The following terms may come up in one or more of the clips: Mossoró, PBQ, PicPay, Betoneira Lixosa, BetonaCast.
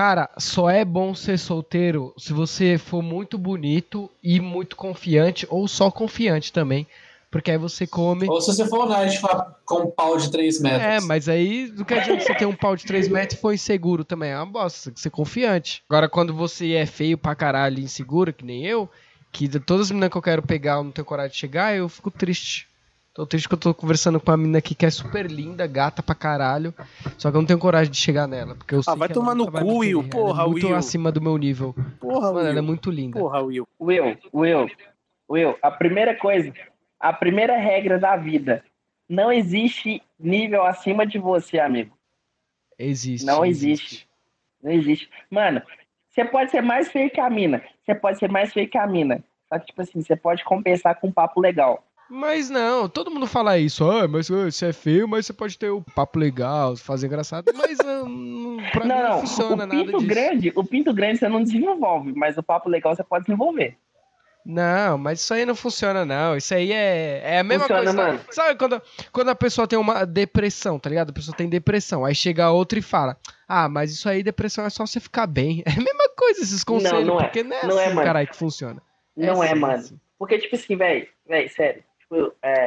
Cara, só é bom ser solteiro se você for muito bonito e muito confiante, ou só confiante também, porque aí você come... Ou se você for honesto com um pau de 3 metros. É, mas aí não quer dizer que você tem um pau de 3 metros e for inseguro também, é uma bosta, ser confiante. Agora, quando você é feio pra caralho e inseguro, que nem eu, que de todas as meninas que eu quero pegar eu não tenho coragem de chegar, eu fico triste. Tô triste que eu tô conversando com uma menina aqui que é super linda, gata pra caralho, só que eu não tenho coragem de chegar nela, porque eu sei vai que tomar no cu, Will, porra, Will. É muito acima do meu nível. Porra, mano, Will. Ela é muito linda. Porra, Will. Will, a primeira regra da vida, não existe nível acima de você, amigo. Existe. Não existe. Mano, você pode ser mais feio que a mina, só que, tipo assim, você pode compensar com um papo legal. Mas não, todo mundo fala isso. Ah, mas você é feio, mas você pode ter o papo legal, fazer engraçado. Mas pra mim não funciona nada disso. O pinto grande você não desenvolve, mas o papo legal você pode desenvolver. Não, mas isso aí não funciona, não. Isso aí é a mesma coisa. Mano. Sabe quando a pessoa tem uma depressão, tá ligado? A pessoa tem depressão, aí chega outra e fala... Ah, mas isso aí, depressão, é só você ficar bem. É a mesma coisa esses conselhos, porque não é assim, caralho, que funciona. Não é, mano. Porque, tipo assim, velho, sério.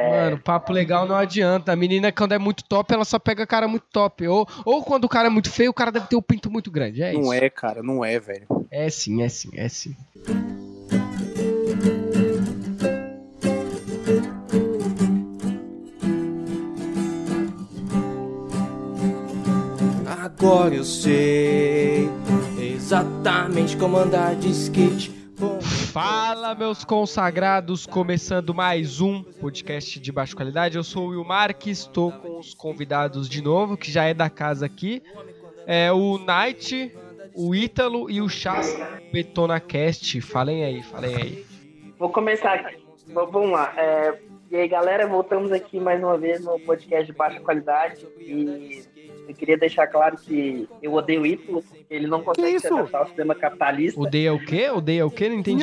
Mano, papo legal não adianta. A menina, quando é muito top, ela só pega cara muito top. Ou quando o cara é muito feio, o cara deve ter um pinto muito grande. É isso. Não é, cara, não é, velho. É sim. Agora eu sei exatamente como andar de skate. Fala, meus consagrados, começando mais um podcast de baixa qualidade. Eu sou o Will Marques, estou com os convidados de novo, que já é da casa aqui. É o Night, o Ítalo e o Chas BetonaCast. Falem aí. Vou começar aqui. Vamos lá. E aí, galera, voltamos aqui mais uma vez no podcast de baixa qualidade. E eu queria deixar claro que eu odeio o Ítalo, porque ele não consegue acertar o sistema capitalista. Odeia o quê? Não entendi.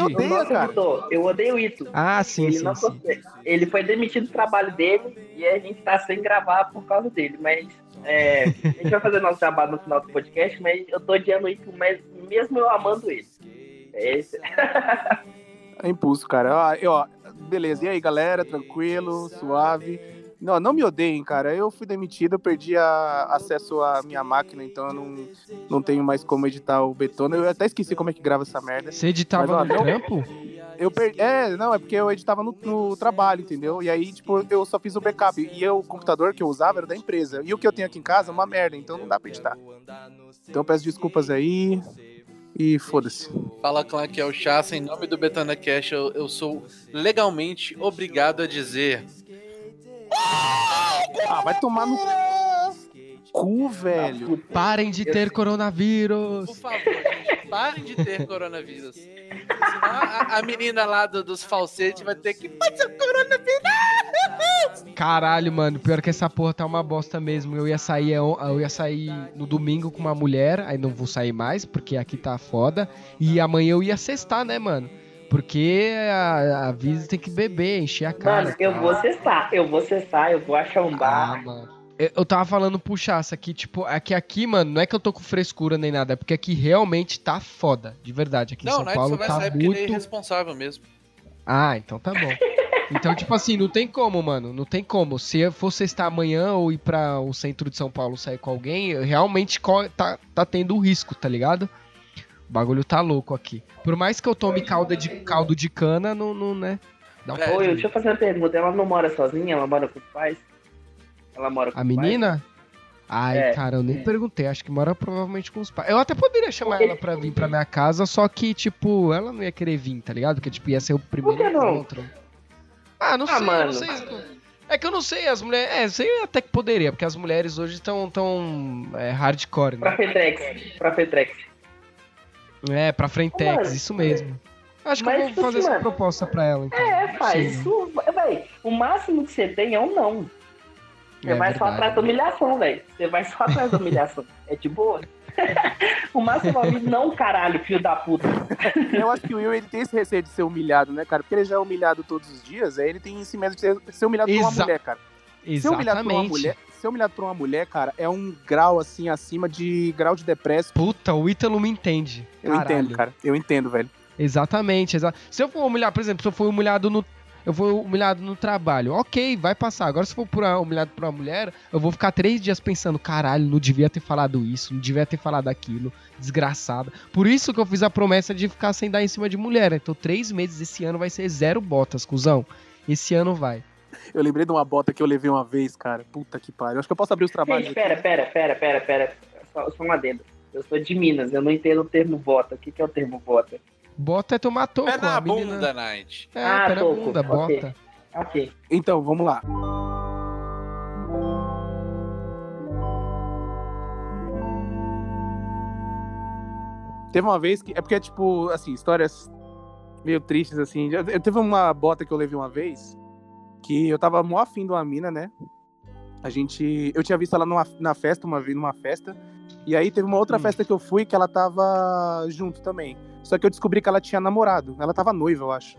Eu odeio o Ítalo. Ah, sim, ele sim. Ele foi demitido do trabalho dele e a gente tá sem gravar por causa dele. Mas a gente vai fazer nosso trabalho no final do podcast, mas eu tô odiando o Ítalo, mas mesmo eu amando ele. É isso. É impulso, cara. Ó, beleza, e aí, galera? Tranquilo, suave. Não me odeiem, cara. Eu fui demitido, eu perdi acesso à minha máquina, então eu não tenho mais como editar o Betona. Eu até esqueci como é que grava essa merda. Você editava no tempo? É porque eu editava no trabalho, entendeu? E aí, tipo, eu só fiz o backup. E o computador que eu usava era da empresa. E o que eu tenho aqui em casa é uma merda, então não dá pra editar. Então eu peço desculpas aí. E foda-se. Fala, clã, que é o Chassa. Em nome do Betona Cash, eu sou legalmente obrigado a dizer... Ah, vai tomar no cu, velho. Parem de ter coronavírus. Por favor, gente, parem de ter coronavírus. Senão a menina lá dos falsetes vai ter que... Pode ser coronavírus! Caralho, mano, pior que essa porra tá uma bosta mesmo. Eu ia sair no domingo com uma mulher, aí não vou sair mais, porque aqui tá foda. E amanhã eu ia sextar, né, mano? Porque a Visa tem que beber, encher a cara. Mano, eu vou cessar, eu vou achar um bar. Ah, mano. Eu tava falando pro Chassa aqui, tipo, aqui, mano, não é que eu tô com frescura nem nada, é porque aqui realmente tá foda, de verdade. Aqui em São Paulo tá muito... Não, só vai sair porque ele é irresponsável mesmo. Ah, então tá bom. Então, tipo assim, não tem como. Se eu for sextar amanhã ou ir pra o centro de São Paulo sair com alguém, realmente tá tendo risco, tá ligado? O bagulho tá louco aqui. Por mais que eu tome caldo de cana, não, né? Dá um pouco. Deixa eu fazer uma pergunta. Ela não mora sozinha? Ela mora com os pais? A menina? Ai, cara, eu nem perguntei. Acho que mora provavelmente com os pais. Eu até poderia chamar ela pra vir pra minha casa, só que, tipo, ela não ia querer vir, tá ligado? Porque, tipo, ia ser o primeiro encontro. Não sei. É que eu não sei, as mulheres... sei até que poderia, porque as mulheres hoje estão tão hardcore, né? Pra Fetrex. Pra Frentex, mano, isso mesmo. Acho que eu vou fazer essa proposta pra ela, então. Faz. Isso, véi, o máximo que você tem é um não. Você vai só atrás da humilhação, velho. É de boa. O máximo é não, caralho, filho da puta. Eu acho que o Will, ele tem esse receio de ser humilhado, né, cara? Porque ele já é humilhado todos os dias, aí ele tem esse medo de ser humilhado por uma mulher, cara. Exatamente. Ser humilhado por uma mulher... ser humilhado por uma mulher, cara, é um grau, assim, acima de grau de depressão. Puta, o Ítalo me entende. Caralho. Eu entendo, cara. Eu entendo, velho. Exatamente. Se eu for humilhado, por exemplo, se eu for humilhado no... Eu vou humilhado no trabalho. Ok, vai passar. Agora, se for humilhado por uma mulher, eu vou ficar 3 dias pensando, caralho, não devia ter falado isso, não devia ter falado aquilo, desgraçada. Por isso que eu fiz a promessa de ficar sem dar em cima de mulher. Então, 3 meses esse ano vai ser 0 botas, cuzão. Esse ano vai. Eu lembrei de uma bota que eu levei uma vez, cara. Puta que pariu. Acho que eu posso abrir os trabalhos. Ei, pera. Só um adendo. Eu sou de Minas, eu não entendo o termo bota. O que é o termo bota? Bota é tomar toco. É na bunda, menina... Night. É, pé na bunda, bota. Ok. Então, vamos lá. Teve uma vez que... É porque, tipo, assim, histórias meio tristes, assim. Eu teve uma bota que eu levei uma vez, que eu tava mó afim de uma mina, né? Eu tinha visto ela na festa, uma vez numa festa. E aí teve uma outra festa que eu fui, que ela tava junto também. Só que eu descobri que ela tinha namorado. Ela tava noiva, eu acho.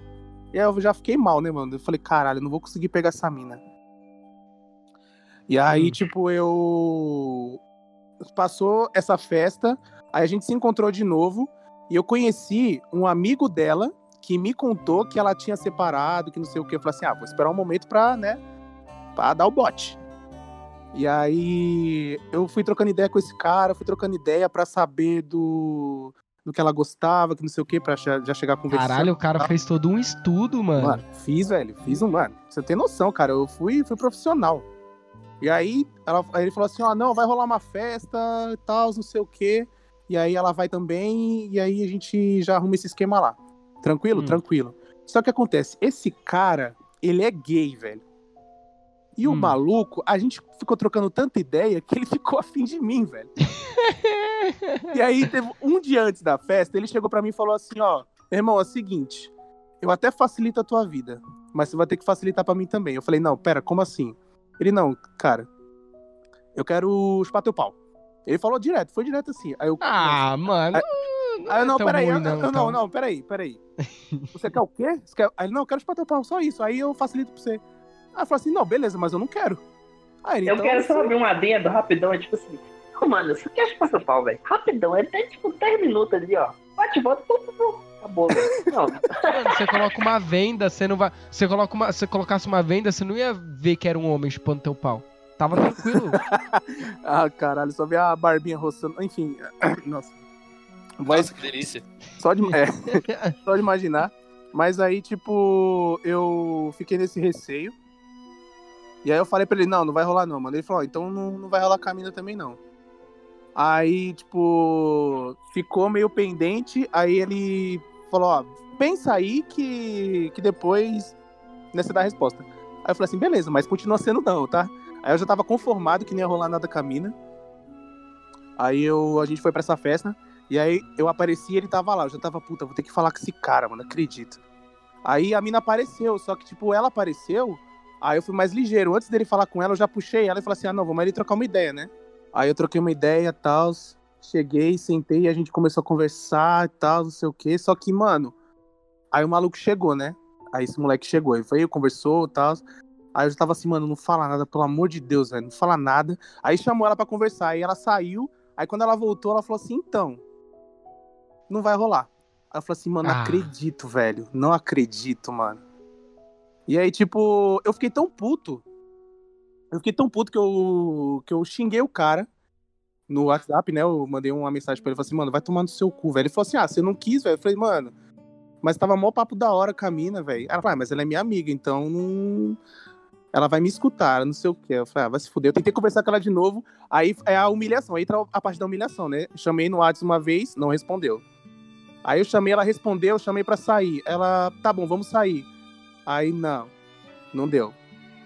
E aí eu já fiquei mal, né, mano? Eu falei, caralho, não vou conseguir pegar essa mina. E aí, tipo, eu... Passou essa festa, aí a gente se encontrou de novo. E eu conheci um amigo dela, que me contou que ela tinha separado, que não sei o quê. Eu falei assim, vou esperar um momento pra, né, pra dar o bote. E aí, eu fui trocando ideia com esse cara, pra saber do que ela gostava, que não sei o que, pra já chegar a conversar. Caralho, o cara fez todo um estudo, mano. Mano, fiz, velho. Mano, você tem noção, cara. Eu fui profissional. E aí, ele falou assim, não, vai rolar uma festa e tal, não sei o que. E aí, ela vai também, e aí a gente já arruma esse esquema lá. Tranquilo? Tranquilo. Só que acontece, esse cara, ele é gay, velho. E o maluco, a gente ficou trocando tanta ideia que ele ficou afim de mim, velho. E aí, teve um dia antes da festa, ele chegou pra mim e falou assim, meu irmão, é o seguinte, eu até facilito a tua vida, mas você vai ter que facilitar pra mim também. Eu falei, não, pera, como assim? Ele, não, cara, eu quero chupar teu pau. Ele falou direto, foi direto assim. Aí eu, mano... Peraí. Você quer o quê? Você quer... Aí ele, não, eu quero chupar teu pau, só isso, aí eu facilito pra você. Aí eu falei assim, não, beleza, mas eu não quero. Aí ele, quero só abrir um adendo rapidão, é tipo assim, mano, você quer chupar seu pau, velho? Rapidão, é até tipo 10 minutos ali, bate e volta, acabou, velho. Não. Mano, você coloca uma venda, você não vai... Se você colocasse uma venda, você não ia ver que era um homem chupando teu pau. Tava tranquilo. Caralho, só ver a barbinha roçando, enfim, nossa. Nossa, que delícia. Só de imaginar. Mas aí, tipo, eu fiquei nesse receio. E aí eu falei pra ele, não vai rolar não, mano. Ele falou, então não vai rolar com a mina também não. Aí, tipo, ficou meio pendente. Aí ele falou, pensa aí que depois, né, você dá a resposta. Aí eu falei assim, beleza, mas continua sendo não, tá? Aí eu já tava conformado que não ia rolar nada com a mina. Aí a gente foi pra essa festa. E aí eu apareci e ele tava lá. Eu já tava, puta, vou ter que falar com esse cara, mano, acredito. Aí a mina apareceu, só que, tipo, ela apareceu... Aí eu fui mais ligeiro. Antes dele falar com ela, eu já puxei ela e falei assim, vamos ali trocar uma ideia, né? Aí eu troquei uma ideia e tal, cheguei, sentei, a gente começou a conversar e tal, não sei o quê. Só que, mano, aí o maluco chegou, né? Aí esse moleque chegou, ele veio, conversou e tal. Aí eu já tava assim, mano, não fala nada, pelo amor de Deus, velho, não fala nada. Aí chamou ela pra conversar, aí ela saiu. Aí quando ela voltou, ela falou assim, então, não vai rolar. Aí eu falei assim, mano, não acredito, velho, não acredito, mano. E aí, tipo, eu fiquei tão puto que eu xinguei o cara no WhatsApp, né? Eu mandei uma mensagem pra ele, falei assim, mano, vai tomar no seu cu, velho. Ele falou assim, você não quis, velho? Eu falei, mano, mas tava mó papo da hora com a mina, velho. Ela falou, mas ela é minha amiga, então não... Ela vai me escutar, não sei o quê. Eu falei, vai se fuder. Eu tentei conversar com ela de novo, aí é a humilhação, aí entra a parte da humilhação, né? Chamei no WhatsApp uma vez, não respondeu. Aí eu chamei, ela respondeu, chamei pra sair. Ela, tá bom, vamos sair. Aí não deu.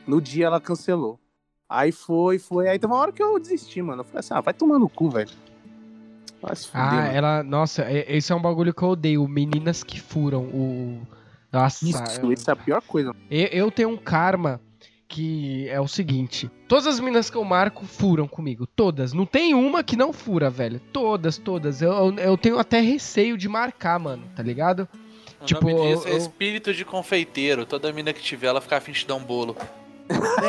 No dia ela cancelou. Aí foi. Aí teve uma hora que eu desisti, mano. Eu falei assim, vai tomar no cu, velho. Vai se fuder, mano. Ela... Nossa, esse é um bagulho que eu odeio. Meninas que furam o... Nossa. Isso é a pior coisa. Eu tenho um karma que é o seguinte. Todas as meninas que eu marco furam comigo. Todas. Não tem uma que não fura, velho. Todas. Eu tenho até receio de marcar, mano. Tá ligado? O nome disso é espírito de confeiteiro. Toda mina que tiver, ela fica afim de dar um bolo.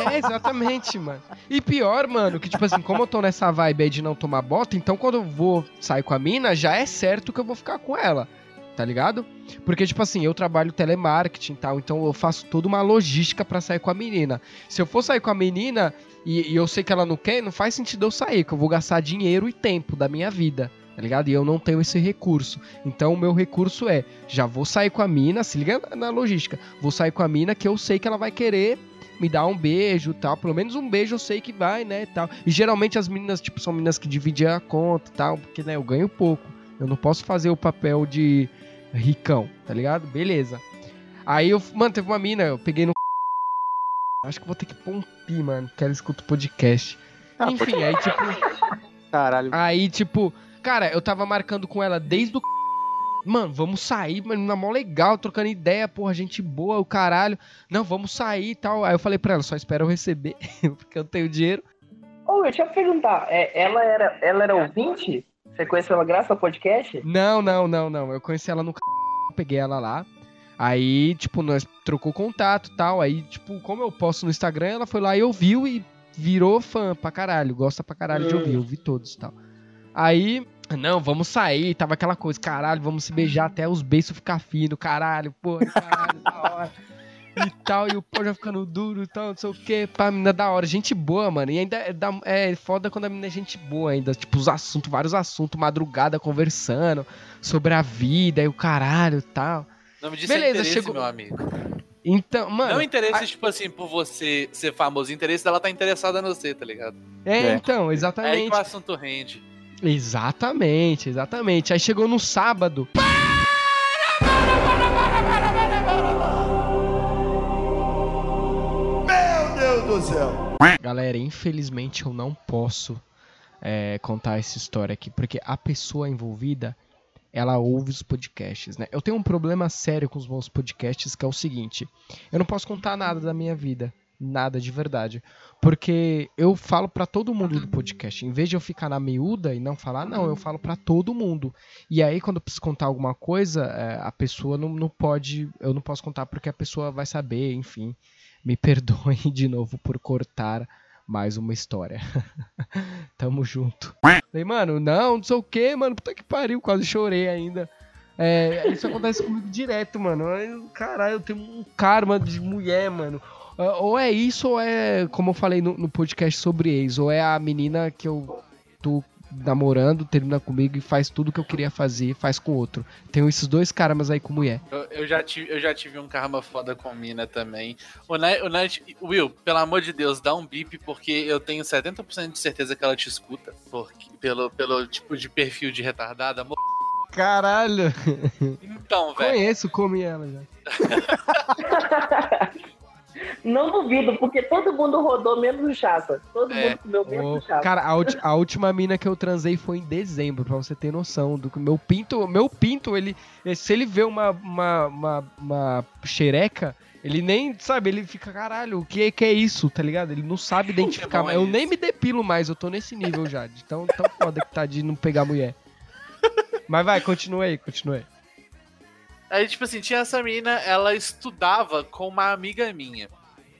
É, exatamente, mano. E pior, mano, que tipo assim, como eu tô nessa vibe aí de não tomar bota, então quando eu vou sair com a mina, já é certo que eu vou ficar com ela, tá ligado? Porque, tipo assim, eu trabalho telemarketing e tal, então eu faço toda uma logística pra sair com a menina. Se eu for sair com a menina e eu sei que ela não quer, não faz sentido eu sair, que eu vou gastar dinheiro e tempo da minha vida, tá ligado? E eu não tenho esse recurso. Então o meu recurso é, já vou sair com a mina, se liga na logística, vou sair com a mina que eu sei que ela vai querer me dar um beijo e tal, pelo menos um beijo eu sei que vai, né, e tal. E geralmente as meninas, tipo, são meninas que dividem a conta e tal, porque, né, eu ganho pouco. Eu não posso fazer o papel de ricão, tá ligado? Beleza. Aí eu, mano, teve uma mina, eu peguei no... Acho que vou ter que pôr um pi, mano, porque ela escuta o podcast. Ah, enfim, porque... aí, tipo... Caralho. Aí, tipo... Cara, eu tava marcando com ela desde o... Mano, vamos sair, mano, na mó legal, trocando ideia, porra, gente boa, o caralho. Não, vamos sair e tal. Aí eu falei pra ela, só espera eu receber, porque eu não tenho dinheiro. Ô, eu tinha que perguntar, ela era ouvinte? Você conheceu ela graças ao podcast? Não. Eu conheci ela no c... Peguei ela lá. Aí, tipo, nós trocou contato e tal. Aí, tipo, como eu posto no Instagram, ela foi lá e ouviu e virou fã pra caralho. Gosta pra caralho de ouvir, ouvi todos e tal. Aí... Não, vamos sair, tava aquela coisa, caralho, vamos se beijar até os beijos ficar fino, caralho, porra, caralho, da hora, e tal, e o pau já ficando duro e tal, não sei o que, pá, menina da hora, gente boa, mano, e ainda é foda quando a menina é gente boa ainda, tipo, os assuntos, vários assuntos, madrugada conversando sobre a vida e o caralho e tal. Não me disse beleza, interesse, chegou... meu amigo. Então, mano... Não interesse, tipo assim, por você ser famoso, interesse dela tá interessada no você, tá ligado? É, então, exatamente. É aí que o assunto rende. Exatamente. Aí chegou no sábado. Meu Deus do céu. Galera, infelizmente eu não posso contar essa história aqui, porque a pessoa envolvida, ela ouve os podcasts, né? Eu tenho um problema sério com os meus podcasts, que é o seguinte: eu não posso contar nada da minha vida. Nada de verdade. Porque eu falo pra todo mundo do podcast. Em vez de eu ficar na miúda e não falar, não, eu falo pra todo mundo. E aí, quando eu preciso contar alguma coisa, a pessoa não pode... Eu não posso contar porque a pessoa vai saber, enfim. Me perdoem de novo por cortar mais uma história. Tamo junto. Falei, mano, não sei o que, mano. Puta que pariu, quase chorei ainda. Isso acontece comigo direto, mano. Caralho, eu tenho um karma de mulher, mano. Ou é isso, ou é, como eu falei no podcast sobre ex, ou é a menina que eu tô namorando, termina comigo e faz tudo que eu queria fazer, faz com outro. Tenho esses dois karmas aí com mulher. Eu já tive um karma foda com mina também. Will, pelo amor de Deus, dá um bip, porque eu tenho 70% de certeza que ela te escuta, porque, pelo tipo de perfil de retardada, amor. Caralho! Então, velho. Conheço, comi ela já. Não duvido, porque todo mundo rodou menos o Chata. Todo mundo comeu menos o Chata. Cara, a última mina que eu transei foi em dezembro, pra você ter noção do que meu pinto, ele, se ele vê uma xereca, ele nem sabe, ele fica, caralho, o que é isso, tá ligado? Ele não sabe identificar, mas eu nem me depilo mais, eu tô nesse nível já, de tão foda que tá de não pegar mulher. Mas vai, continua aí. Aí, tipo assim, tinha essa menina, ela estudava com uma amiga minha.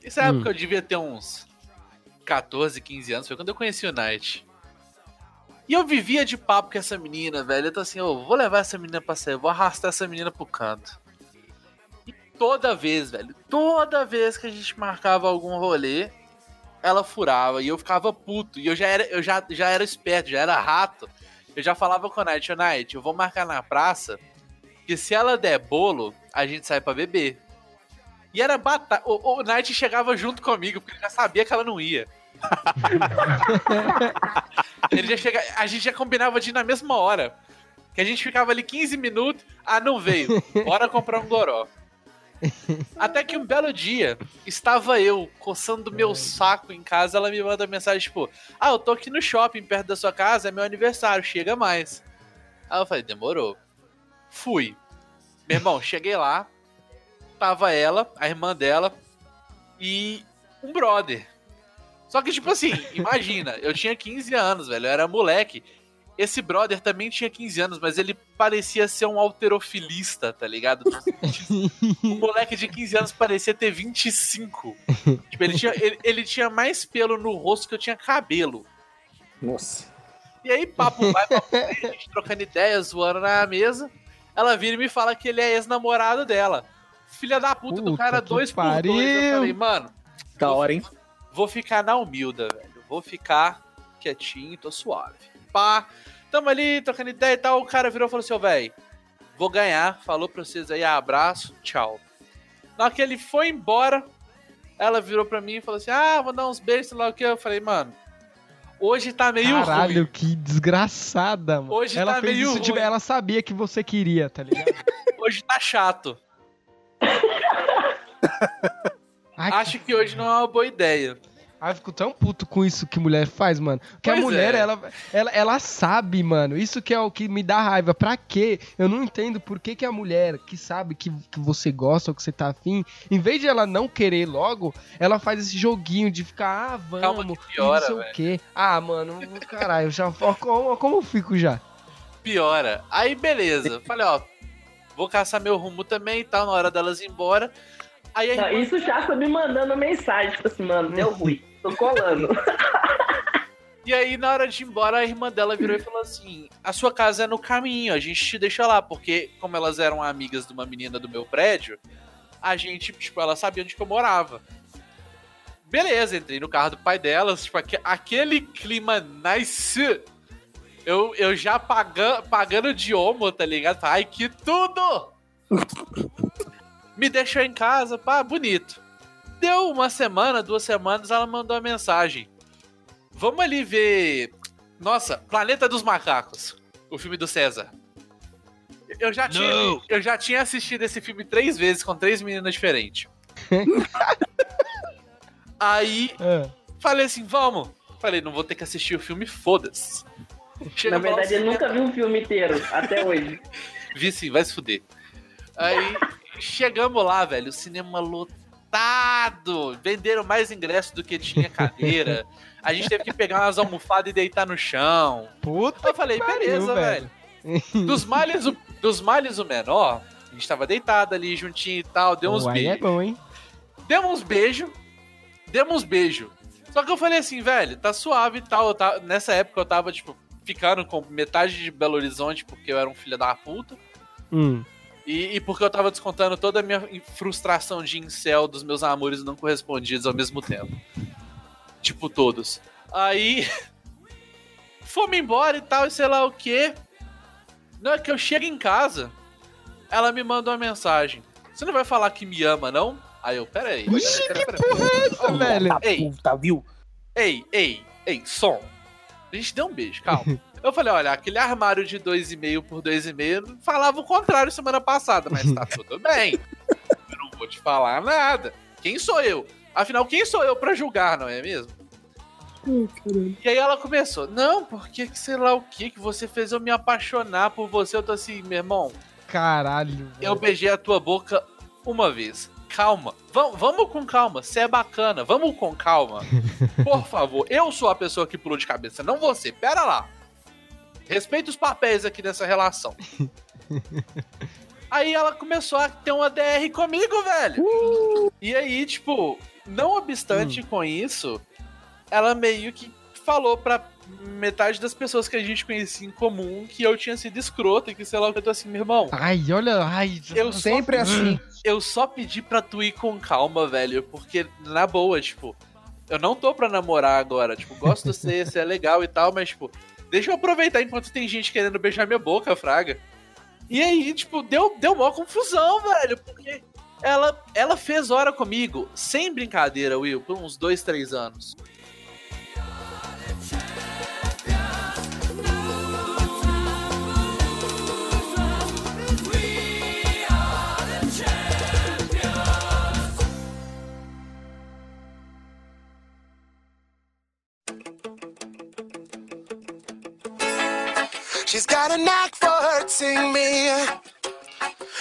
Nessa época eu devia ter uns 14, 15 anos, foi quando eu conheci o Night. E eu vivia de papo com essa menina, velho. Eu tô assim, vou levar essa menina pra sair, vou arrastar essa menina pro canto. E toda vez que a gente marcava algum rolê, ela furava e eu ficava puto. E eu já era esperto, já era rato. Eu já falava com o Night, eu vou marcar na praça... Que se ela der bolo, a gente sai pra beber. E era batata. O Night chegava junto comigo, porque ele já sabia que ela não ia. A gente já combinava de ir na mesma hora. Que a gente ficava ali 15 minutos, não veio. Bora comprar um goró. Até que um belo dia, estava eu coçando meu saco em casa, ela me manda mensagem, tipo, eu tô aqui no shopping, perto da sua casa, é meu aniversário, chega mais. Aí eu falei, demorou. Fui. Meu irmão, cheguei lá, tava ela, a irmã dela e um brother. Só que, tipo assim, imagina, eu tinha 15 anos, velho, eu era moleque. Esse brother também tinha 15 anos, mas ele parecia ser um halterofilista, tá ligado? O moleque de 15 anos parecia ter 25. Tipo, ele tinha mais pelo no rosto que eu tinha cabelo. Nossa. E aí, papo vai, papo vem, a gente trocando ideias, zoando na mesa. Ela vira e me fala que ele é ex-namorado dela. Filha da puta do cara, 2x2. Eu falei, mano... Da hora, hein? Vou ficar na humilda, velho. Vou ficar quietinho, tô suave. Pá, tamo ali, trocando ideia e tal. O cara virou e falou assim, ó, velho, vou ganhar, falou pra vocês aí, abraço, tchau. Na hora que ele foi embora, ela virou pra mim e falou assim, ah, vou dar uns beijos, sei lá o que. Eu falei, mano, hoje tá meio ruim. Caralho, que desgraçada, mano. Hoje ela tá fez meio ruim. Tipo, ela sabia que você queria, tá ligado? Hoje tá chato. Ai, acho que hoje não é uma boa ideia. Ah, eu fico tão puto com isso que mulher faz, mano. Porque pois a mulher, ela sabe, mano. Isso que é o que me dá raiva. Pra quê? Eu não entendo por que a mulher que sabe que você gosta ou que você tá afim, em vez de ela não querer logo, ela faz esse joguinho de ficar, ah, vamos, calma que piora, não sei velho. O quê. Ah, mano, caralho, já, como eu fico já? Piora. Aí, beleza. Falei, ó, vou caçar meu rumo também e tal, na hora delas ir embora. Aí, não, irmã... Isso já foi me mandando mensagem, tipo assim, mano, deu ruim. Tô colando. E aí, na hora de ir embora, a irmã dela virou e falou assim, a sua casa é no caminho, a gente te deixa lá, porque como elas eram amigas de uma menina do meu prédio, a gente, tipo, ela sabia onde que eu morava. Beleza, entrei no carro do pai delas, tipo, aquele clima nice, eu já pagando de homo, tá ligado? Ai, que tudo! Me deixou em casa, pá, bonito. Deu uma semana, 2 semanas, ela mandou uma mensagem. Vamos ali ver... Nossa, Planeta dos Macacos. O filme do César. Eu já tinha assistido esse filme 3 vezes com 3 meninas diferentes. Aí, falei assim, vamos. Falei, não vou ter que assistir o filme, foda-se. Na verdade, eu nunca vi um filme inteiro, até hoje. Vi sim, vai se fuder. Aí, chegamos lá, velho, o cinema lotado. Venderam mais ingressos do que tinha cadeira. A gente teve que pegar umas almofadas e deitar no chão. Puta, eu falei, beleza, velho. Dos males o menor. A gente tava deitado ali juntinho e tal. Deu uns beijos. É bom, hein? Demos uns beijos. Só que eu falei assim, velho, tá suave e tal. Nessa época eu tava, tipo, ficando com metade de Belo Horizonte porque eu era um filho da puta. E porque eu tava descontando toda a minha frustração de incel dos meus amores não correspondidos ao mesmo tempo. Tipo, todos. Aí, fomos embora e tal, e sei lá o quê. Na hora que eu chego em casa, ela me manda uma mensagem. Você não vai falar que me ama, não? Aí eu, peraí. Peraí. Porra é essa, velho? Ei, som. A gente deu um beijo, calma. Eu falei, olha, aquele armário de 2,5 por 2,5 falava o contrário semana passada, mas tá tudo bem. Eu não vou te falar nada. Quem sou eu? Afinal, quem sou eu pra julgar, não é mesmo? E aí ela começou, não, porque sei lá o que você fez eu me apaixonar por você. Eu tô assim, meu irmão... Caralho. Eu beijei a tua boca 1 vez. Calma. Vamos com calma. Você é bacana. Vamos com calma. Por favor. Eu sou a pessoa que pulou de cabeça, não você. Pera lá. Respeita os papéis aqui nessa relação. Aí ela começou a ter uma DR comigo, velho. E aí, tipo, não obstante com isso, ela meio que falou pra metade das pessoas que a gente conhecia em comum que eu tinha sido escroto e que, sei lá, eu tô assim, meu irmão. Ai, olha, ai, eu sempre assim. Eu só pedi pra tu ir com calma, velho, porque, na boa, tipo, eu não tô pra namorar agora. Tipo, gosto de você, você é legal e tal, mas, tipo... Deixa eu aproveitar enquanto tem gente querendo beijar minha boca, fraga. E aí, tipo, deu maior confusão, velho. Porque ela fez hora comigo, sem brincadeira, Will, por uns 2, 3 anos.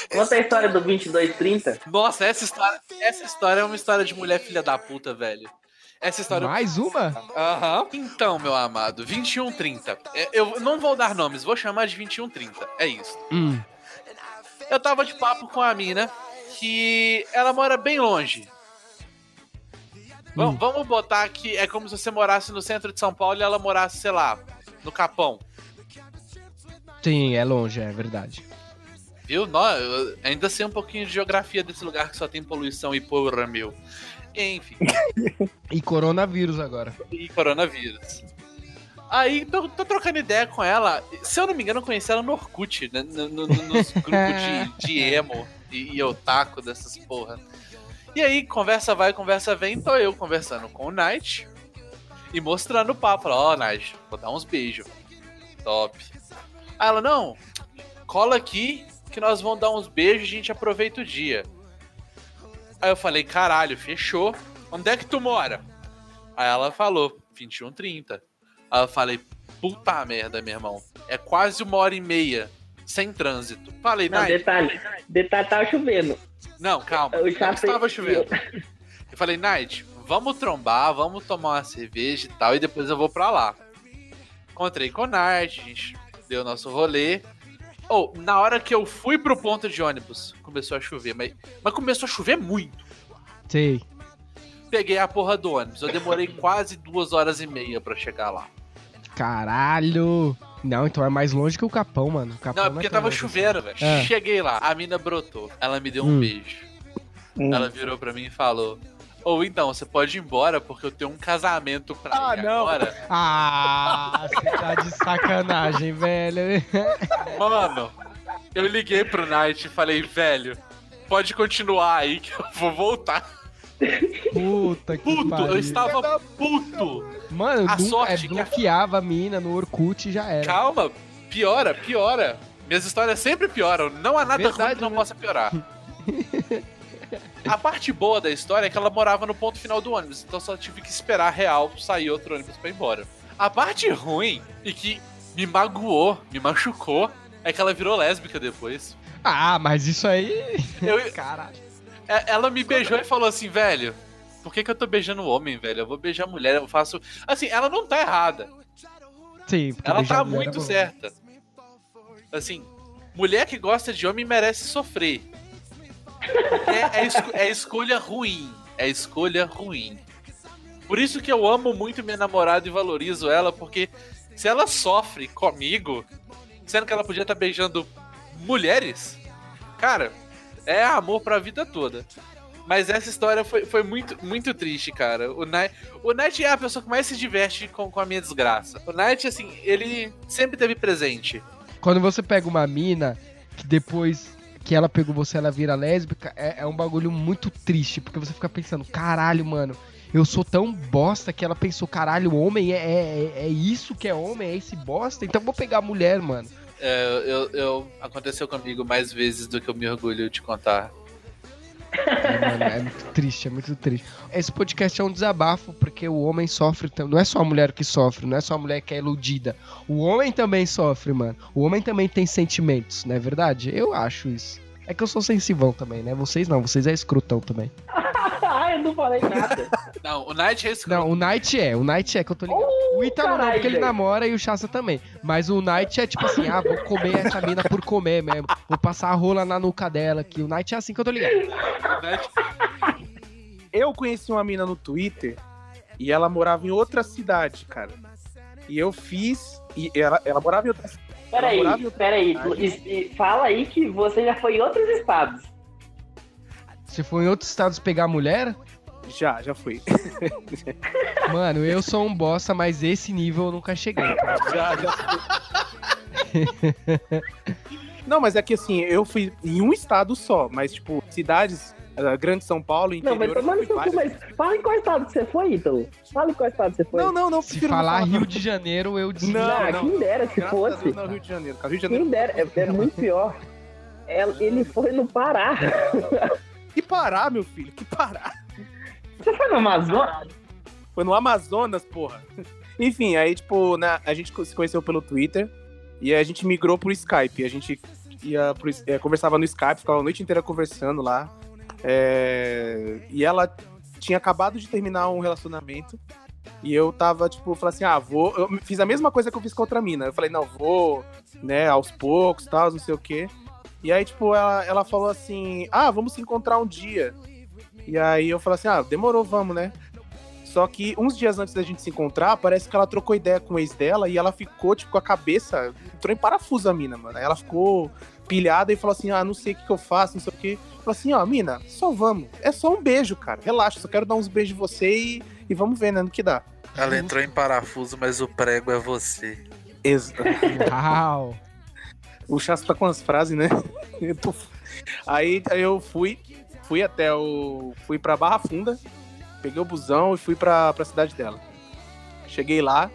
Conta a história do 2230. Nossa, essa história é uma história de mulher filha da puta, velho. Essa história... Mais uma? Aham. Então, meu amado, 21:30. Eu não vou dar nomes, vou chamar de 21:30. É isso. Eu tava de papo com a mina, que ela mora bem longe. Vamos botar que é como se você morasse no centro de São Paulo e ela morasse, sei lá, no Capão. Sim, é longe, é verdade. Viu? Não, eu ainda sei um pouquinho de geografia desse lugar que só tem poluição e porra, meu. Enfim. E coronavírus agora. E coronavírus. Aí, tô trocando ideia com ela. Se eu não me engano, eu conheci ela no Orkut, né? Nos grupos de emo e otaku dessas porra. E aí, conversa vai, conversa vem, tô eu conversando com o Knight e mostrando o papo. Falei, ó, Knight, vou dar uns beijos. Top. Aí ela, não, cola aqui que nós vamos dar uns beijos e a gente aproveita o dia. Aí eu falei, caralho, fechou. Onde é que tu mora? Aí ela falou, 21:30. Aí eu falei, puta merda, meu irmão. É quase 1h30, sem trânsito. Falei, não, detalhe, tava chovendo. Não, calma, não estava chovendo. Eu falei, Night, vamos trombar, vamos tomar uma cerveja e tal, e depois eu vou pra lá. Encontrei com o Night, a gente deu nosso rolê. Na hora que eu fui pro ponto de ônibus, começou a chover, mas começou a chover muito. Sei. Peguei a porra do ônibus, eu demorei quase 2h30 pra chegar lá. Caralho! Não, então é mais longe que o Capão, mano. O Capão não, é porque tava chovendo, velho. É. Cheguei lá, a mina brotou. Ela me deu um beijo. Ela virou pra mim e falou, então, você pode ir embora porque eu tenho um casamento pra ir agora. Ah, você tá de sacanagem, velho. Mano, eu liguei pro Knight e falei, velho, pode continuar aí que eu vou voltar. Puta que puto, pariu. Eu estava puto. Mano, a sorte que bloqueava a mina no Orkut e já era. Calma, piora. Minhas histórias sempre pioram. Não há nada ruim que não possa piorar. A parte boa da história é que ela morava no ponto final do ônibus, então só tive que esperar real sair outro ônibus pra ir embora. A parte ruim e que me magoou, me machucou, é que ela virou lésbica depois. Ah, mas isso aí... Caralho. Ela me beijou e falou assim, velho, por que eu tô beijando o homem, velho? Eu vou beijar a mulher, eu faço... Assim, ela não tá errada. Sim. Ela tá muito certa. Assim, mulher que gosta de homem merece sofrer. É escolha ruim. É escolha ruim. Por isso que eu amo muito minha namorada e valorizo ela, porque se ela sofre comigo, sendo que ela podia estar beijando mulheres, cara... É amor pra vida toda. Mas essa história foi muito, muito triste, cara. O Knight é a pessoa que mais se diverte com a minha desgraça. O Knight, assim, ele sempre teve presente. Quando você pega uma mina, que depois que ela pegou você, ela vira lésbica, é um bagulho muito triste, porque você fica pensando, caralho, mano, eu sou tão bosta que ela pensou, caralho, homem é isso que é homem, é esse bosta, então vou pegar a mulher, mano. Aconteceu comigo mais vezes do que eu me orgulho de contar. Mano, é muito triste. Esse podcast é um desabafo, porque o homem sofre também. Não é só a mulher que sofre, não é só a mulher que é iludida. O homem também sofre, mano. O homem também tem sentimentos, não é verdade? Eu acho isso. É que eu sou sensivão também, né? Vocês não, vocês é escrotão também. Ah, eu não falei nada. Não, o Knight é escroto. Não, o Knight é que eu tô ligado. O Ítalo não, porque ele namora e o Chassa também. Mas o Knight é tipo assim, vou comer essa mina por comer mesmo. Vou passar a rola na nuca dela aqui. O Knight é assim que eu tô ligado. Eu conheci uma mina no Twitter e ela morava em outra cidade, cara. E eu fiz... E ela morava em outra cidade. Peraí, fala aí que você já foi em outros estados. Você foi em outros estados pegar a mulher? Já fui. Mano, eu sou um bosta, mas esse nível eu nunca cheguei. Cara. Já fui. Não, mas é que assim, eu fui em um estado só, mas tipo, cidades, Grande São Paulo, interior... Não, mas tomando seu cu, mas fala em qual estado que você foi, Ítalo. Fala em qual estado você foi. Não. Se falar Rio de Janeiro, eu desvio. Não, quem dera se fosse. Não, Rio de Janeiro. Rio de Janeiro. Quem dera, é muito pior. Ele foi no Pará. Que Pará, meu filho, que Pará. Você foi no Amazonas? Foi no Amazonas, porra. Enfim, aí, tipo, a gente se conheceu pelo Twitter e a gente migrou pro Skype. A gente conversava no Skype, ficava a noite inteira conversando lá. E ela tinha acabado de terminar um relacionamento e eu tava, tipo, falando assim, eu fiz a mesma coisa que eu fiz com outra mina. Eu falei, não, vou, né, aos poucos, tal, não sei o quê. E aí, tipo, ela falou assim, vamos se encontrar um dia. E aí eu falei assim, demorou, vamos, né? Só que uns dias antes da gente se encontrar, parece que ela trocou ideia com o ex dela e ela ficou, tipo, com a cabeça, entrou em parafuso a mina, mano. Aí ela ficou pilhada e falou assim, não sei o que eu faço, não sei o que. Falou assim, mina, só vamos. É só um beijo, cara. Relaxa, só quero dar uns beijos em você e vamos ver, né, no que dá. Ela entrou em parafuso, mas o prego é você. Exato. Uau! O Chasso tá com as frases, né? Aí eu fui até o... Fui pra Barra Funda, peguei o busão e fui pra cidade dela. Cheguei lá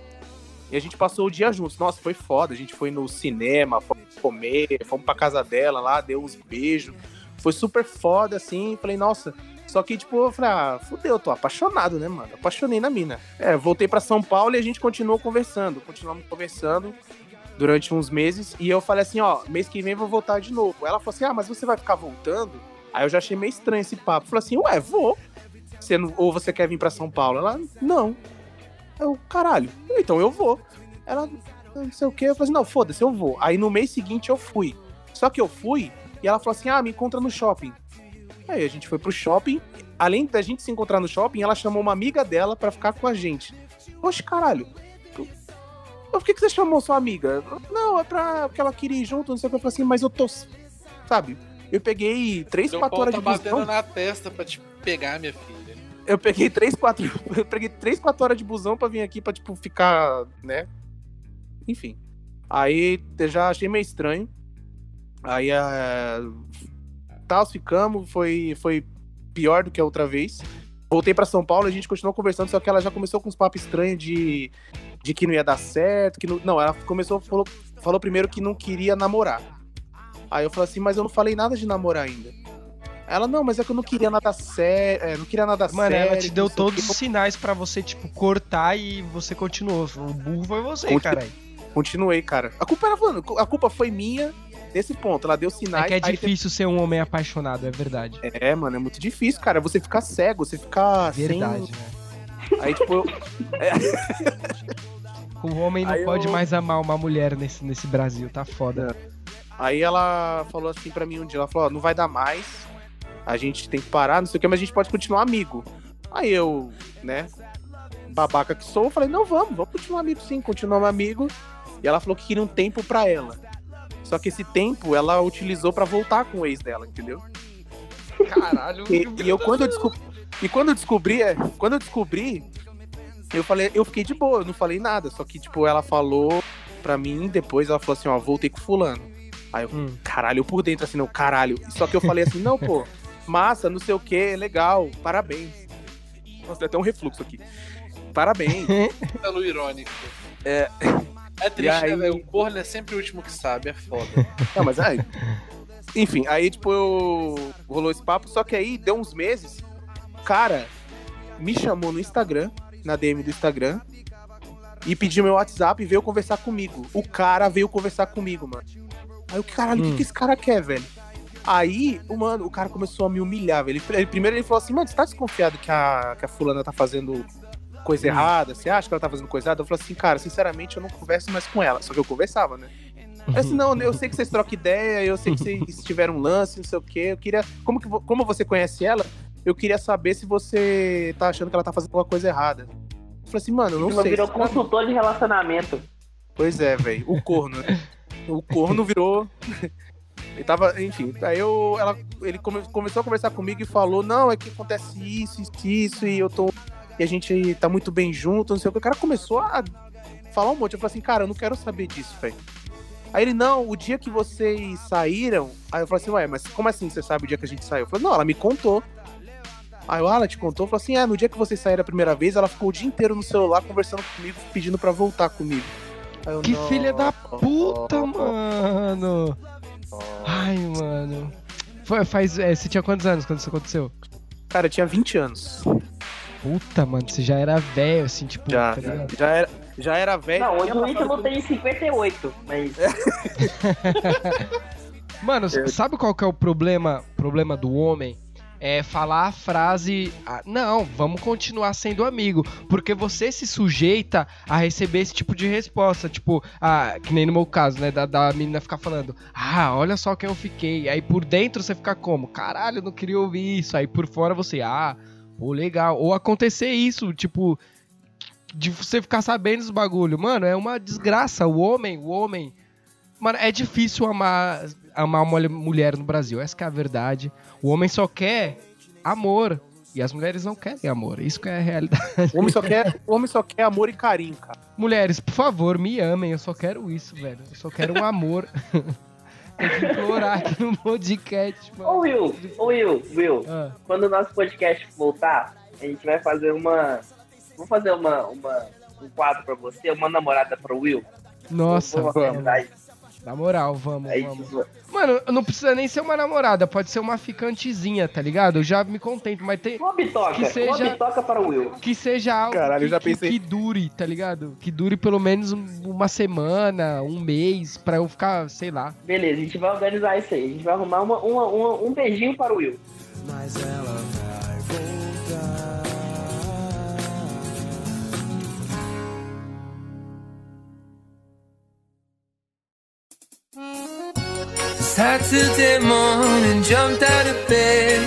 e a gente passou o dia juntos. Nossa, foi foda. A gente foi no cinema, fomos comer, fomos pra casa dela lá, deu uns beijos. Foi super foda, assim. Falei, nossa... Só que, tipo, eu falei, fudeu, tô apaixonado, né, mano? Apaixonei na mina. Voltei pra São Paulo e a gente continuou conversando. Continuamos conversando durante uns meses. E eu falei assim, mês que vem eu vou voltar de novo. Ela falou assim, mas você vai ficar voltando? Aí eu já achei meio estranho esse papo. Falei assim, vou. Ou você quer vir pra São Paulo? Ela, não. Eu, caralho, então eu vou. Ela, não sei o quê. Eu falei assim, não, foda-se, eu vou. Aí no mês seguinte eu fui. Só que eu fui e ela falou assim, me encontra no shopping. Aí a gente foi pro shopping. Além da gente se encontrar no shopping, ela chamou uma amiga dela pra ficar com a gente. Oxe, caralho. Por que você chamou sua amiga? Não, é porque ela queria ir junto, não sei o que. Eu falei assim, mas eu tô... Sabe? Eu peguei 3-4 horas de busão. Tá batendo na testa pra te pegar, minha filha. Eu peguei 3-4 horas de busão pra vir aqui pra, tipo, ficar, né? Enfim. Aí eu já achei meio estranho. Aí ficamos, foi pior do que a outra vez. Voltei pra São Paulo, a gente continuou conversando, só que ela já começou com uns papos estranhos de que não ia dar certo, que não, ela começou, falou primeiro que não queria namorar. Aí eu falei assim, mas eu não falei nada de namorar ainda. Ela, não, mas é que eu não queria nada sério, Mano, ela te deu todos os sinais pra você, tipo, cortar e você continuou. O burro foi você, caralho. Continuei, cara. A culpa foi minha. Nesse ponto, ela deu sinais... É que é difícil ser um homem apaixonado, é verdade. É, mano, é muito difícil, cara. Você ficar cego, você ficar... Verdade, sem... né? Aí, tipo... O homem não pode mais amar uma mulher nesse Brasil, tá foda. Aí ela falou assim pra mim um dia, ela falou, não vai dar mais, a gente tem que parar, não sei o que, mas a gente pode continuar amigo. Aí eu, né, babaca que sou, falei, não, vamos continuar amigo sim, continuamos amigo. E ela falou que queria um tempo pra ela. Só que esse tempo ela utilizou pra voltar com o ex dela, entendeu? Caralho. Quando eu descobri, eu fiquei de boa, eu não falei nada. Só que, tipo, ela falou pra mim, depois ela falou assim, voltei com fulano. Aí eu, caralho, eu por dentro, assim, não, caralho. Só que eu falei assim, não, pô, massa, não sei o que, legal, parabéns. Nossa, deu até um refluxo aqui. Parabéns. Pelo irônico. É triste, né, velho? O corno é sempre o último que sabe, é foda. Não, mas aí... Enfim, aí, tipo, rolou esse papo, só que aí, deu uns meses, cara, me chamou no Instagram, na DM do Instagram, e pediu meu WhatsApp e veio conversar comigo. O cara veio conversar comigo, mano. Aí, o caralho, o que esse cara quer, velho? Aí, o cara começou a me humilhar, velho. Primeiro ele falou assim, mano, você tá desconfiado que a fulana tá fazendo... coisa errada, você acha que ela tá fazendo coisa errada? Eu falo assim, cara, sinceramente, eu não converso mais com ela. Só que eu conversava, né? Eu assim, não, eu sei que vocês trocam ideia, eu sei que vocês tiveram um lance, não sei o quê. Eu queria... Como você conhece ela, eu queria saber se você tá achando que ela tá fazendo alguma coisa errada. Eu falei assim, mano, eu não sei. Ela virou consultor de relacionamento. Pois é, velho. O corno, né? O corno virou... Ele tava, enfim, aí ele começou a conversar comigo e falou, não, é que acontece isso, e eu tô... E a gente tá muito bem junto, não sei o que. O cara começou a falar um monte. Eu falei assim, cara, eu não quero saber disso, velho. Aí ele, não, o dia que vocês saíram... Aí eu falei assim, ué, mas como assim você sabe o dia que a gente saiu? Eu falei, não, ela me contou. Aí ela te contou, falou assim, no dia que vocês saíram a primeira vez, ela ficou o dia inteiro no celular conversando comigo, pedindo pra voltar comigo. Aí eu, que filha da puta, mano! Ai, mano... Você tinha quantos anos quando isso aconteceu? Cara, eu tinha 20 anos. Puta, mano, você já era velho, assim, tipo... Já era velho. Não, hoje o Ítalo tem 58, mas... Mano, sabe qual que é o problema do homem? falar a frase, não, vamos continuar sendo amigo, porque você se sujeita a receber esse tipo de resposta, tipo, que nem no meu caso, né, da menina ficar falando, olha só quem eu fiquei, aí por dentro você fica como, caralho, não queria ouvir isso, aí por fora você, pô, legal, ou acontecer isso, tipo, de você ficar sabendo dos bagulho, mano, é uma desgraça, o homem, mano, é difícil amar uma mulher no Brasil, essa que é a verdade. O homem só quer amor e as mulheres não querem amor, isso que é a realidade. O homem só quer amor e carinho, cara. Mulheres, por favor, me amem, eu só quero isso, velho, eu só quero um amor. Tem que implorar aqui no podcast, mano. Ô Will, quando o nosso podcast voltar, a gente vai fazer um quadro pra você, uma namorada pro Will. Nossa, vamos. Na moral, vamos. Mano, não precisa nem ser uma namorada, pode ser uma ficantezinha, tá ligado? Eu já me contento, mas tem... Uma bitoca para o Will. Que seja algo, caralho, que dure, tá ligado? Que dure pelo menos uma semana, um mês, pra eu ficar, sei lá. Beleza, a gente vai organizar isso aí, a gente vai arrumar um beijinho para o Will. Mas ela vai voltar. Saturday morning, jumped out of bed.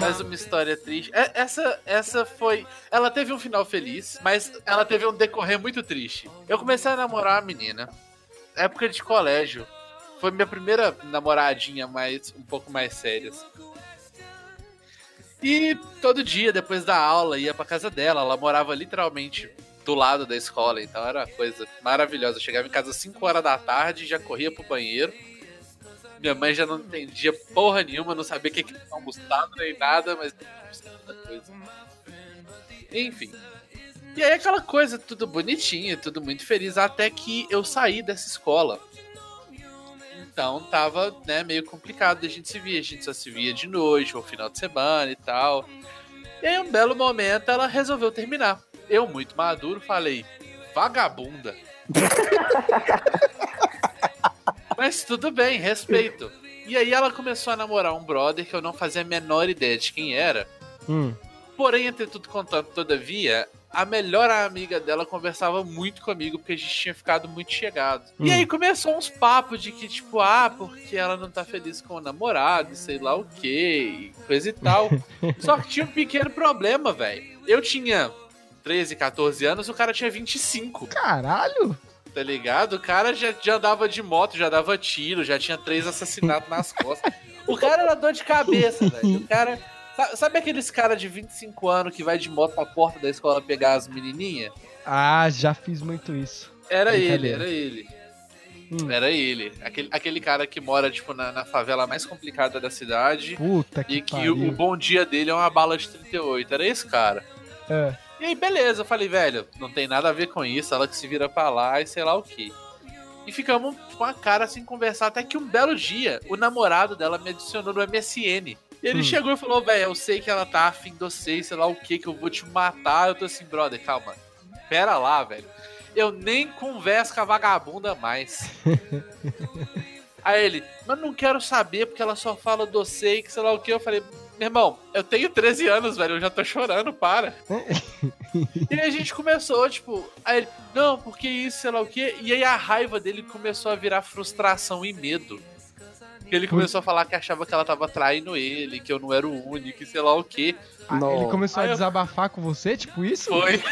Mais uma história triste. Essa foi... Ela teve um final feliz, mas ela teve um decorrer muito triste. Eu comecei a namorar uma menina, época de colégio. Foi minha primeira namoradinha, mas um pouco mais séria. E todo dia, depois da aula, ia pra casa dela. Ela morava literalmente do lado da escola, então era uma coisa maravilhosa. Eu chegava em casa às 5 horas da tarde, já corria pro banheiro. Minha mãe já não entendia porra nenhuma, não sabia o que era almoçado nem nada, mas coisa. Enfim. E aí aquela coisa, tudo bonitinho, tudo muito feliz, até que eu saí dessa escola. Então tava, né, meio complicado, a gente só se via de noite, ou final de semana e tal. E aí um belo momento ela resolveu terminar. Eu, muito maduro, falei, vagabunda. Mas tudo bem, respeito. E aí ela começou a namorar um brother que eu não fazia a menor ideia de quem era. Porém, entretanto, contanto, todavia, a melhor amiga dela conversava muito comigo, porque a gente tinha ficado muito chegado. E aí começou uns papos de que, tipo, porque ela não tá feliz com o namorado, sei lá o quê, coisa e tal. Só que tinha um pequeno problema, velho. Eu tinha 13, 14 anos, o cara tinha 25. Caralho! Tá ligado? O cara já andava de moto, já dava tiro, já tinha 3 assassinatos nas costas. O cara era dor de cabeça, velho. O cara... Sabe aqueles caras de 25 anos que vai de moto pra porta da escola pegar as menininhas? Já fiz muito isso. Era ele. Aquele cara que mora, tipo, na favela mais complicada da cidade. Puta que pariu. E que o bom dia dele é uma bala de 38. Era esse cara. E aí, beleza, eu falei, velho, não tem nada a ver com isso, ela que se vira pra lá e sei lá o quê. E ficamos com a cara sem conversar, até que um belo dia, o namorado dela me adicionou no MSN. E ele chegou e falou, velho, eu sei que ela tá afim de você, sei lá o quê, que eu vou te matar. Eu tô assim, brother, calma, pera lá, velho. Eu nem converso com a vagabunda mais. Aí ele, mas não quero saber, porque ela só fala do sei, que sei lá o quê. Eu falei... Meu irmão, eu tenho 13 anos, velho, eu já tô chorando, para. E aí a gente começou, tipo, aí ele, não, porque isso, sei lá o quê. E aí a raiva dele começou a virar frustração e medo. Ele começou a falar que achava que ela tava traindo ele, que eu não era o único, e sei lá o quê. Ele começou a desabafar com você, tipo isso? Foi.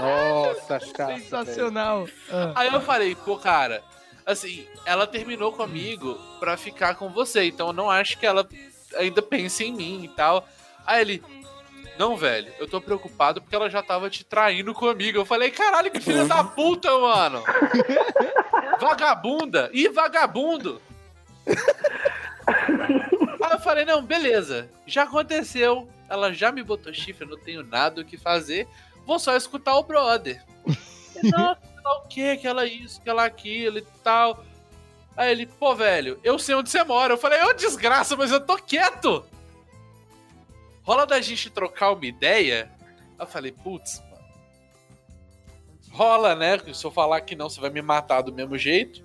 Nossa, cara. Sensacional. Aí eu falei, pô, cara, assim, ela terminou comigo pra ficar com você, então eu não acho que ela... ainda pensa em mim e tal. Aí ele, não, velho, eu tô preocupado porque ela já tava te traindo comigo. Eu falei, caralho, que filha da puta, mano. Vagabunda e vagabundo. Aí eu falei, não, beleza, já aconteceu, ela já me botou chifre, eu não tenho nada o que fazer, vou só escutar o brother. Não, o que, aquela isso, aquela aquilo e tal. Aí ele, pô, velho, eu sei onde você mora. Eu falei, ô, desgraça, mas eu tô quieto. Rola da gente trocar uma ideia? Eu falei, putz, mano. Rola, né? Se eu falar que não, você vai me matar do mesmo jeito.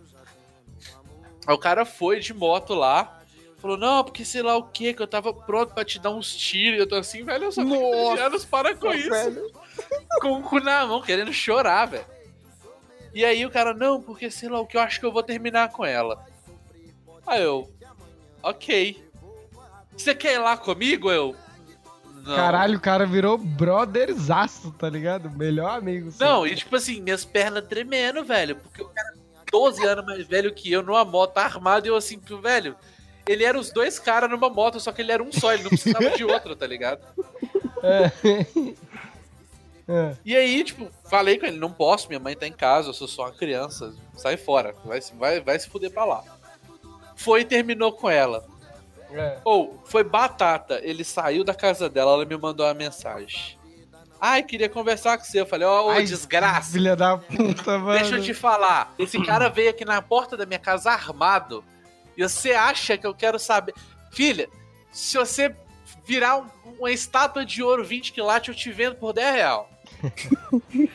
Aí o cara foi de moto lá. falou, não, porque sei lá o que eu tava pronto pra te dar uns tiros. Eu tô assim, velho, eu só tenho 13 anos, para com isso. Velho. Com o cu na mão, querendo chorar, velho. E aí o cara, não, porque sei lá o que eu acho que eu vou terminar com ela. Aí eu, ok. Você quer ir lá comigo, eu? Não. Caralho, o cara virou brotherzaço, tá ligado? Melhor amigo. Assim. Não, e tipo assim, minhas pernas tremendo, velho. Porque o cara 12 anos mais velho que eu numa moto armado e eu assim, velho, ele era os dois caras numa moto, só que ele era um só, ele não precisava de outro, tá ligado? É. E aí, tipo, falei com ele, não posso, minha mãe tá em casa, eu sou só uma criança, sai fora, vai se fuder pra lá. Foi e terminou com ela. É. Ou, foi batata, ele saiu da casa dela, ela me mandou uma mensagem. Ai, queria conversar com você. Eu falei, ó, desgraça. Filha da puta, mano. Deixa eu te falar. Esse cara veio aqui na porta da minha casa armado. E você acha que eu quero saber... Filha, se você virar uma estátua de ouro 20 quilates, eu te vendo por R$10.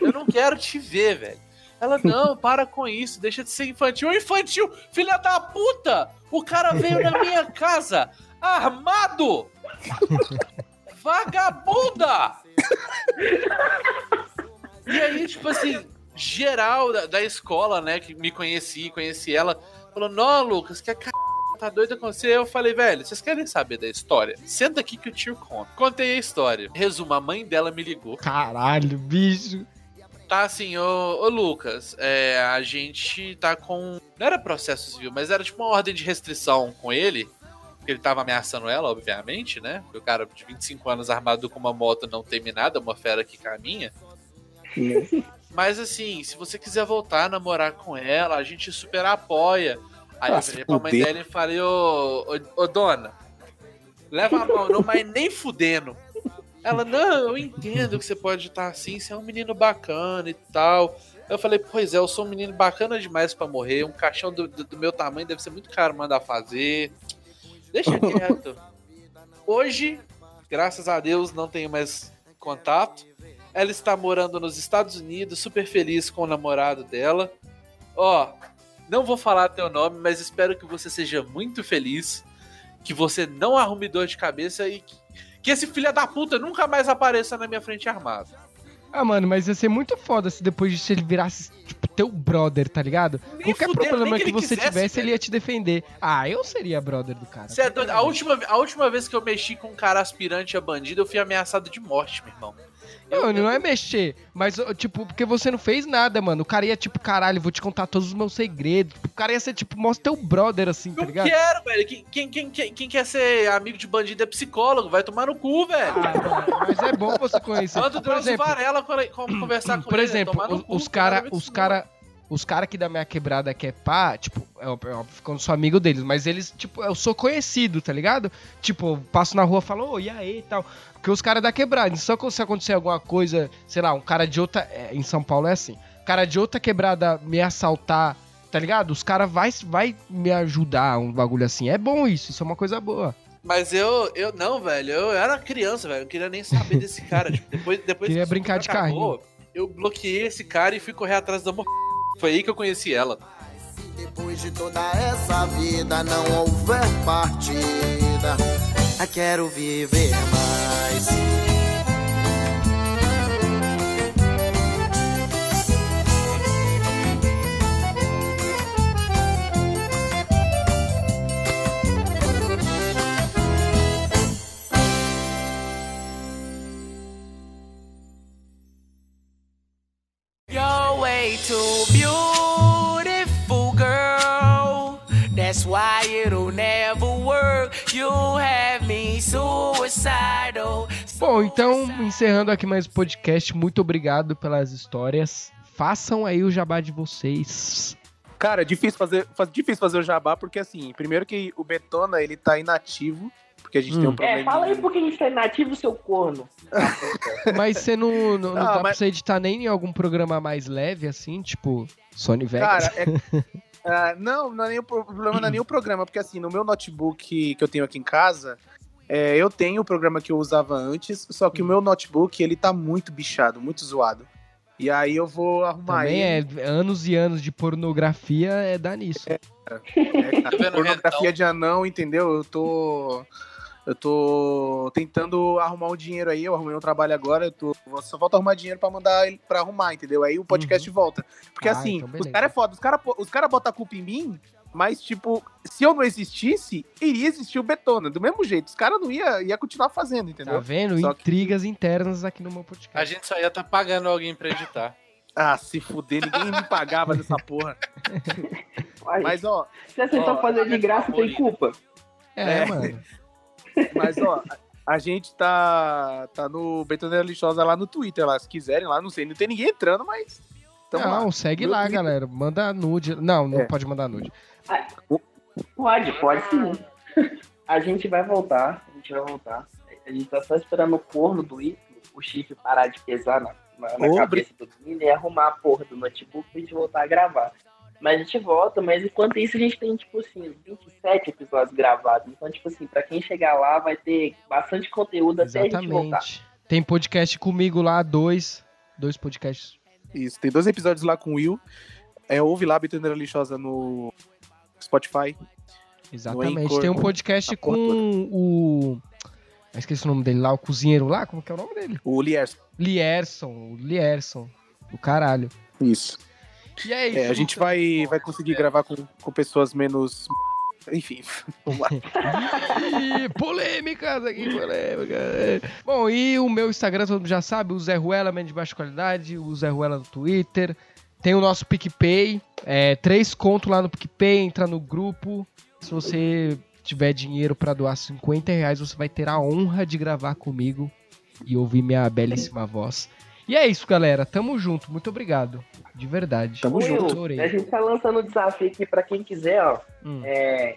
Eu não quero te ver, velho. Ela, não, para com isso. Deixa de ser infantil. Ô, infantil, filha da puta! O cara veio na minha casa armado! Vagabunda! E aí, tipo assim, geral da escola, né, que me conheci ela, falou, não, Lucas, que a c... tá doida com você? Eu falei, velho, vocês querem saber da história? Senta aqui que o tio conta. Contei a história. Resumo, a mãe dela me ligou. Caralho, bicho. Tá assim, ô Lucas, a gente tá com... Não era processo civil, mas era tipo uma ordem de restrição com ele. Porque ele tava ameaçando ela, obviamente, né? Porque o cara de 25 anos armado com uma moto não teme nada, uma fera que caminha. Mas assim, se você quiser voltar a namorar com ela, a gente super apoia. Aí eu virei pra mãe dela e falei, ô dona, leva a mão, não, mas nem fudendo. Ela, não, eu entendo que você pode estar assim, você é um menino bacana e tal. Eu falei, pois é, eu sou um menino bacana demais pra morrer, um caixão do meu tamanho deve ser muito caro mandar fazer... Deixa quieto. Hoje, graças a Deus, não tenho mais contato. Ela está morando nos Estados Unidos, super feliz com o namorado dela. Ó, não vou falar teu nome, mas espero que você seja muito feliz, que você não arrume dor de cabeça e que esse filho da puta nunca mais apareça na minha frente armado. Ah, mano, mas ia ser muito foda se depois disso ele virasse, tipo, teu brother, tá ligado? Nem qualquer fuder, problema que você quisesse, tivesse, velho. Ele ia te defender. Ah, eu seria brother do cara. Cê é doido. A última vez que eu mexi com um cara aspirante a bandido, eu fui ameaçado de morte, meu irmão. Não é mexer, mas, tipo, porque você não fez nada, mano. O cara ia, tipo, caralho, vou te contar todos os meus segredos. O cara ia ser, tipo, mostra teu brother, assim, tá ligado? Eu quero, velho. Quem quer ser amigo de bandido é psicólogo. Vai tomar no cu, velho. Ah, mas é bom você conhecer. Quando o Drauzio Varela conversar com ele. Por exemplo, os caras que da minha quebrada que é pá, tipo, eu ficando sou amigo deles, mas eles, tipo, eu sou conhecido, tá ligado? Tipo, eu passo na rua, falo, e aí, e tal. Porque os caras da quebrada, só que se acontecer alguma coisa, sei lá, um cara de outra... em São Paulo é assim, cara de outra quebrada me assaltar, tá ligado? Os caras vai me ajudar, um bagulho assim. É bom isso é uma coisa boa. Mas eu não, velho, eu era criança, velho, eu não queria nem saber desse cara. Tipo, depois queria brincar de carrinho. Eu bloqueei esse cara e fui correr atrás da morra. Foi aí que eu conheci ela. Se depois de toda essa vida não houver partida, eu quero viver mais. You're way too beautiful, girl. That's why it'll never work. You have. Bom, então, encerrando aqui mais o podcast, muito obrigado pelas histórias. Façam aí o jabá de vocês. Cara, é difícil fazer o jabá, porque assim, primeiro que o Betona, ele tá inativo, porque a gente tem um problema. É, fala aí porque a gente tá inativo, seu corno. Mas você não dá pra você editar nem em algum programa mais leve, assim, tipo Sony Vegas? Cara, não é nem o programa, porque assim, no meu notebook que eu tenho aqui em casa... eu tenho o programa que eu usava antes, só que o meu notebook, ele tá muito bichado, muito zoado. E aí eu vou arrumar ele. Também é anos e anos de pornografia, é dar nisso. Pornografia de anão, entendeu? Eu tô tentando arrumar um dinheiro aí, eu arrumei um trabalho agora, só falta arrumar dinheiro pra mandar ele pra arrumar, entendeu? Aí o podcast volta. Porque assim, então os caras é foda, os cara botam a culpa em mim, mas tipo, se eu não existisse, iria existir o Betona, do mesmo jeito, os caras não ia continuar fazendo, entendeu? Tá vendo? Só intrigas internas aqui no meu podcast. A gente só ia tá pagando alguém pra editar. Ah, se fuder, ninguém me pagava dessa porra. Mas ó... Se você só fazer de graça, tem culpa. Mano... Mas, ó, a gente tá no Betoneira Lixosa lá no Twitter, lá, se quiserem lá, não sei, não tem ninguém entrando, mas... Não, segue lá, galera, manda nude. Não, pode mandar nude. Pode sim. A gente vai voltar. A gente tá só esperando o corno do Ito, o chifre parar de pesar na cabeça do menino e arrumar a porra do notebook pra gente voltar a gravar. Mas a gente volta, mas enquanto isso a gente tem, tipo assim, 27 episódios gravados. Então, tipo assim, pra quem chegar lá vai ter bastante conteúdo. Exatamente. Até a gente voltar. Tem podcast comigo lá, dois podcasts. Isso, tem 2 episódios lá com o Will. Ouve lá, Betoneira Lixosa no Spotify. Exatamente, no Anchor, tem um podcast com o... Esqueci o nome dele lá, o cozinheiro lá, como que é o nome dele? O Lierson, o caralho. Isso. E aí, a gente vai conseguir gravar com pessoas menos... Enfim, vamos lá. Polêmicas. Bom, e o meu Instagram, todo mundo já sabe, o willzeruela, menos de baixa qualidade, o willzeruela no Twitter. Tem o nosso PicPay, 3 conto lá no PicPay, entra no grupo. Se você tiver dinheiro pra doar R$50, você vai ter a honra de gravar comigo e ouvir minha belíssima voz. E é isso, galera. Tamo junto. Muito obrigado. De verdade. Tamo junto. Adorei. A gente tá lançando um desafio aqui pra quem quiser, ó.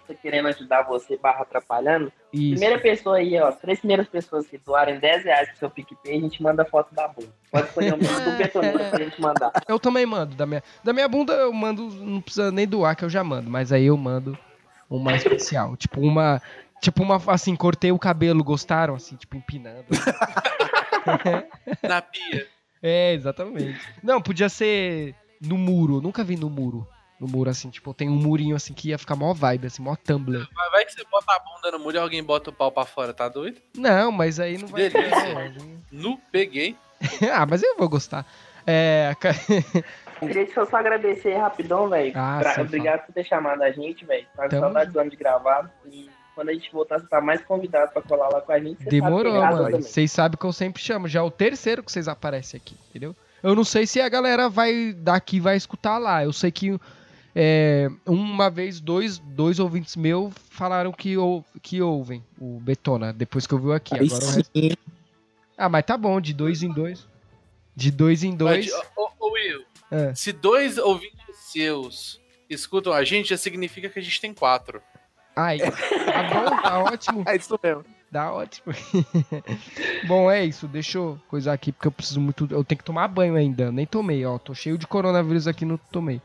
Tô querendo ajudar você, atrapalhando. Isso. Primeira pessoa aí, ó. 3 primeiras pessoas que doarem R$10 pro seu PicPay, a gente manda foto da bunda. Pode escolher um do Betoneira pra gente mandar. Eu também mando. Da minha bunda eu mando, não precisa nem doar que eu já mando. Mas aí eu mando uma especial. Tipo uma, assim, cortei o cabelo, gostaram? Assim, tipo, empinando. Na pia. Exatamente. Não, podia ser no muro. Nunca vi no muro. No muro, assim, tipo, tem um murinho, assim, que ia ficar mó vibe, assim, mó Tumblr. Mas vai que você bota a bunda no muro e alguém bota o pau pra fora, tá doido? Não, mas aí não vai... Nu, peguei. Ah, mas eu vou gostar. Queria só agradecer rapidão, velho. Obrigado por ter chamado a gente, velho. Tava com saudade de gravar e... Quando a gente voltar, você tá mais convidado pra colar lá com a gente. Demorou, mano. Vocês sabem que eu sempre chamo. Já é o 3º que vocês aparecem aqui, entendeu? Eu não sei se a galera vai daqui vai escutar lá. Eu sei que uma vez, dois ouvintes meus falaram que ouvem o Betona, depois que eu vi aqui. Aí agora sim. Mas tá bom, de 2 em 2. De 2 em 2. Ô, Will, se 2 ouvintes seus escutam a gente, já significa que a gente tem 4. Ai, tá bom, tá ótimo. É isso mesmo. Tá ótimo. Bom, é isso. Deixa eu coisar aqui, porque eu preciso muito... Eu tenho que tomar banho ainda. Nem tomei, ó. Tô cheio de coronavírus aqui, não tomei.